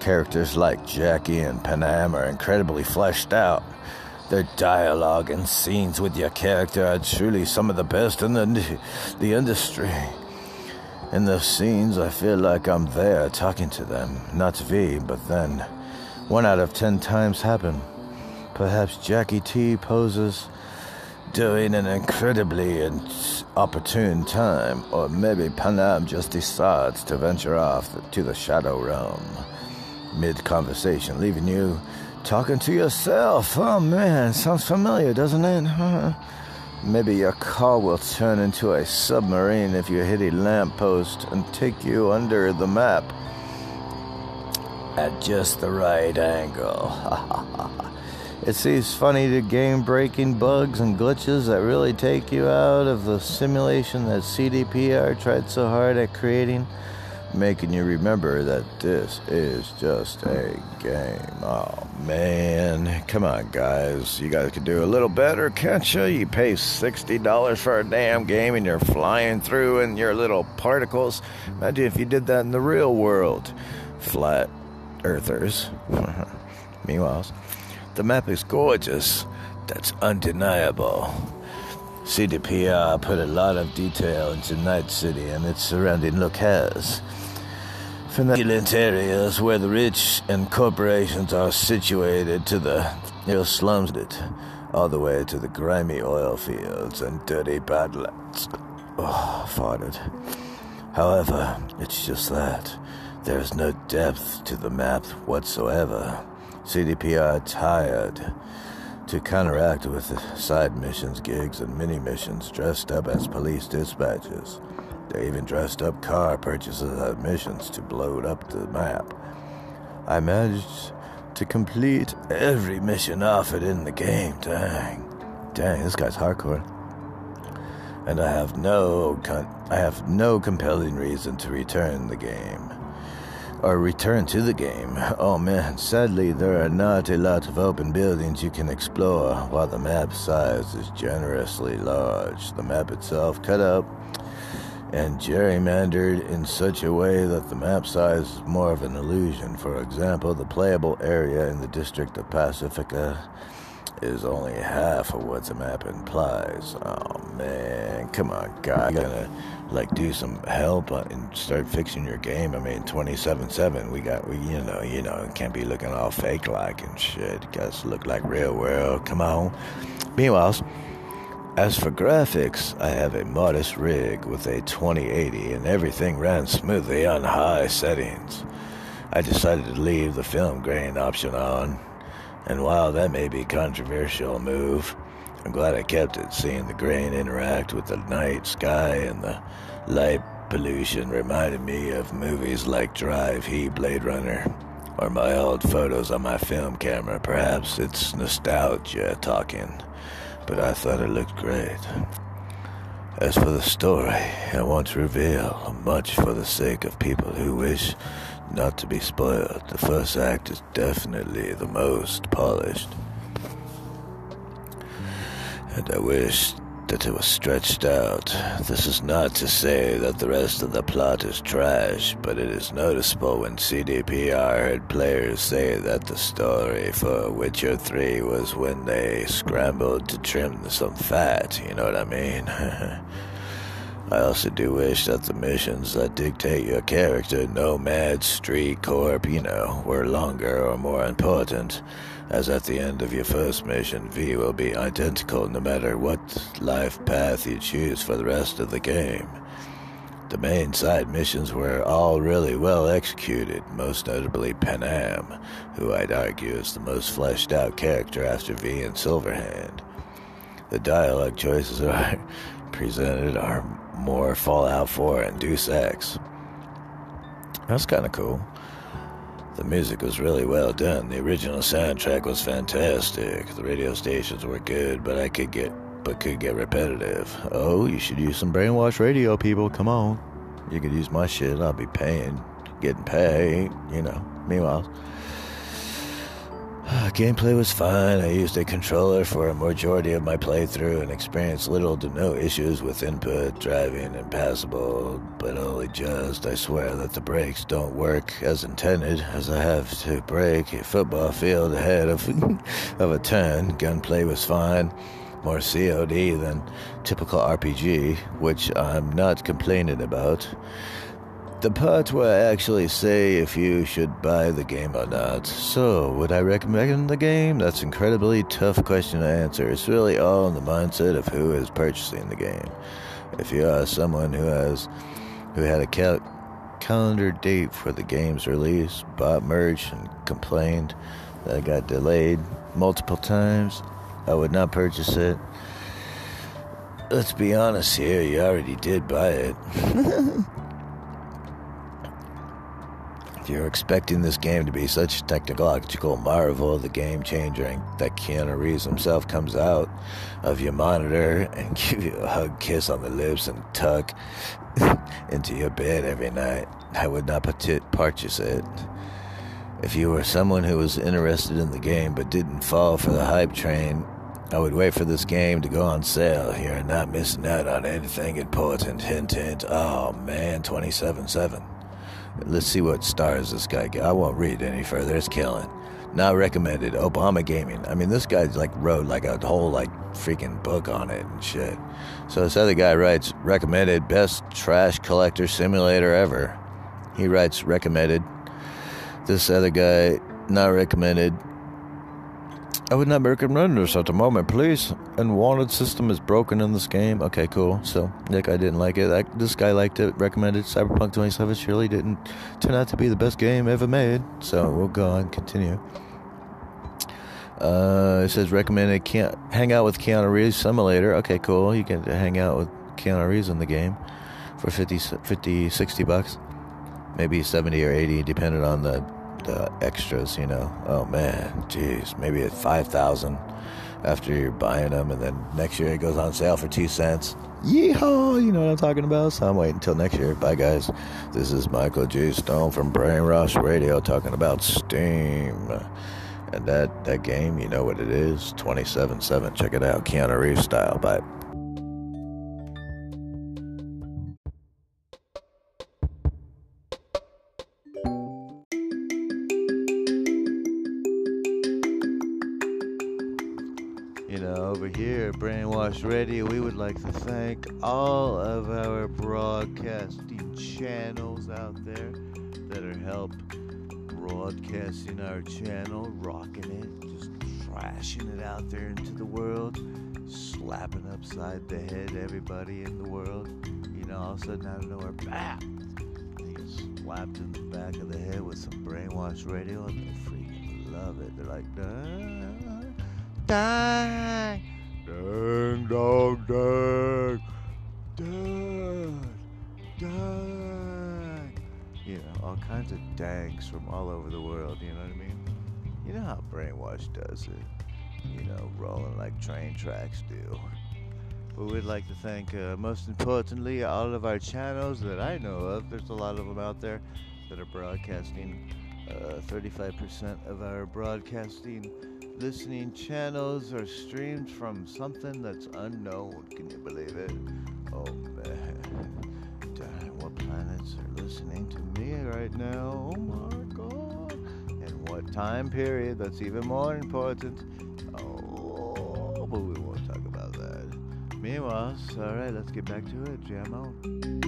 Characters like Jackie and Panam are incredibly fleshed out. Their dialogue and scenes with your character are truly some of the best in the industry. In those scenes, I feel like I'm there talking to them, not V, but then 1 out of 10 times happen. Perhaps Jackie T poses during an incredibly opportune time, or maybe Panam just decides to venture off to the shadow realm mid-conversation, leaving you talking to yourself. Oh man, sounds familiar, doesn't it? Huh? Maybe your car will turn into a submarine if you hit a lamppost and take you under the map at just the right angle. It seems funny to game-breaking bugs and glitches that really take you out of the simulation that CDPR tried so hard at creating, making you remember that this is just a game. Oh, man. Come on, guys. You guys can do a little better, can't you? You pay $60 for a damn game and you're flying through in your little particles. Imagine if you did that in the real world. Flat earthers. Meanwhile, the map is gorgeous. That's undeniable. CDPR put a lot of detail into Night City and its surrounding locales. Opulent areas where the rich and corporations are situated to the ill slums, all the way to the grimy oil fields and dirty badlands. Oh, farted. However, it's just that. There is no depth to the map whatsoever. CDPR tired to counteract with side missions, gigs, and mini-missions dressed up as police dispatches. They even dressed up car purchases at missions to blow up the map. I managed to complete every mission offered in the game. Dang, this guy's hardcore. And I have no compelling reason to return to the game. Oh man, sadly there are not a lot of open buildings you can explore. While the map size is generously large, the map itself cut up and gerrymandered in such a way that the map size is more of an illusion. For example, the playable area in the district of Pacifica is only half of what the map implies. Oh man, come on, God. You're gonna do some help and start fixing your game. I mean, 2077, we can't be looking all fake like and shit. Gotta look like real world. Come on. Meanwhile, as for graphics, I have a modest rig with a 2080 and everything ran smoothly on high settings. I decided to leave the film grain option on. And while that may be a controversial move, I'm glad I kept it, seeing the grain interact with the night sky and the light pollution reminded me of movies like Drive, Heat, Blade Runner, or my old photos on my film camera. Perhaps it's nostalgia talking, but I thought it looked great. As for the story, I won't reveal much for the sake of people who wish not to be spoiled. The first act is definitely the most polished, and I wish that it was stretched out. This is not to say that the rest of the plot is trash, but it is noticeable when CDPR heard players say that the story for Witcher 3 was when they scrambled to trim some fat, you know what I mean? I also do wish that the missions that dictate your character, Nomad, Street Corp, were longer or more important, as at the end of your first mission, V will be identical no matter what life path you choose for the rest of the game. The main side missions were all really well executed, most notably Panam, who I'd argue is the most fleshed out character after V and Silverhand. The dialogue choices are presented are more Fallout 4 and Deus Ex. That's kind of cool. The music was really well done. The original soundtrack was fantastic. The radio stations were good, but could get repetitive. Oh, you should use some Brainwashed Radio, people. Come on. You could use my shit. I'll be getting paid, you know. Meanwhile, gameplay was fine. I used a controller for a majority of my playthrough and experienced little to no issues with input, driving, and passable, but only just. I swear that the brakes don't work as intended, as I have to brake a football field ahead of a turn. Gunplay was fine. More COD than typical RPG, which I'm not complaining about. The part where I actually say if you should buy the game or not. So, would I recommend the game? That's an incredibly tough question to answer. It's really all in the mindset of who is purchasing the game. If you are someone who had a calendar date for the game's release, bought merch, and complained that it got delayed multiple times, I would not purchase it. Let's be honest here, you already did buy it. If you're expecting this game to be such a technological marvel, the game changer that Keanu Reeves himself comes out of your monitor and give you a hug, kiss on the lips, and tuck into your bed every night, I would not purchase it. If you were someone who was interested in the game but didn't fall for the hype train, I would wait for this game to go on sale. You're not missing out on anything important. Hint, hint. Oh, man, 27-7. Let's see what stars this guy got. I won't read any further. It's killing. Not recommended. Obama Gaming. I mean, this guy's wrote a whole freaking book on it and shit. So this other guy writes, recommended best trash collector simulator ever. He writes, recommended. This other guy, not recommended. I would not recommend this at the moment, please. Unwanted system is broken in this game. Okay, cool. So, Nick, I didn't like it. This guy liked it, recommended. Cyberpunk 2077 surely didn't turn out to be the best game ever made. So, we'll go on, continue. It says recommended. Can't hang out with Keanu Reeves simulator. Okay, cool. You can hang out with Keanu Reeves in the game for 50, 60 bucks. Maybe 70 or 80, depending on the extras, you know. Oh, man, jeez, maybe at 5,000 after you're buying them, and then next year it goes on sale for 2 cents. Yeehaw, you know what I'm talking about? So I'm waiting until next year. Bye, guys. This is Michael G. Stone from Brainwashed Radio talking about Steam. And that game, you know what it is, 27-7. Check it out, Keanu Reeves style. Bye. Here at Brainwashed Radio, we would like to thank all of our broadcasting channels out there that are help broadcasting our channel, rocking it, just trashing it out there into the world, slapping upside the head everybody in the world. You know, all of a sudden out of nowhere, bam! They get slapped in the back of the head with some Brainwashed Radio, and they freaking love it. They're like, die. Ding dong dang, dang, dang. You know, all kinds of dangs from all over the world, you know what I mean? You know how Brainwash does it. You know, rolling like train tracks do. But we'd like to thank, most importantly, all of our channels that I know of. There's a lot of them out there that are broadcasting. 35% of our broadcasting listening channels are streamed from something that's unknown. Can you believe it? Oh man, what planets are listening to me right now? Oh my god. And what time period? That's even more important. Oh, but we won't talk about that. Meanwhile, alright, let's get back to it. Jam out.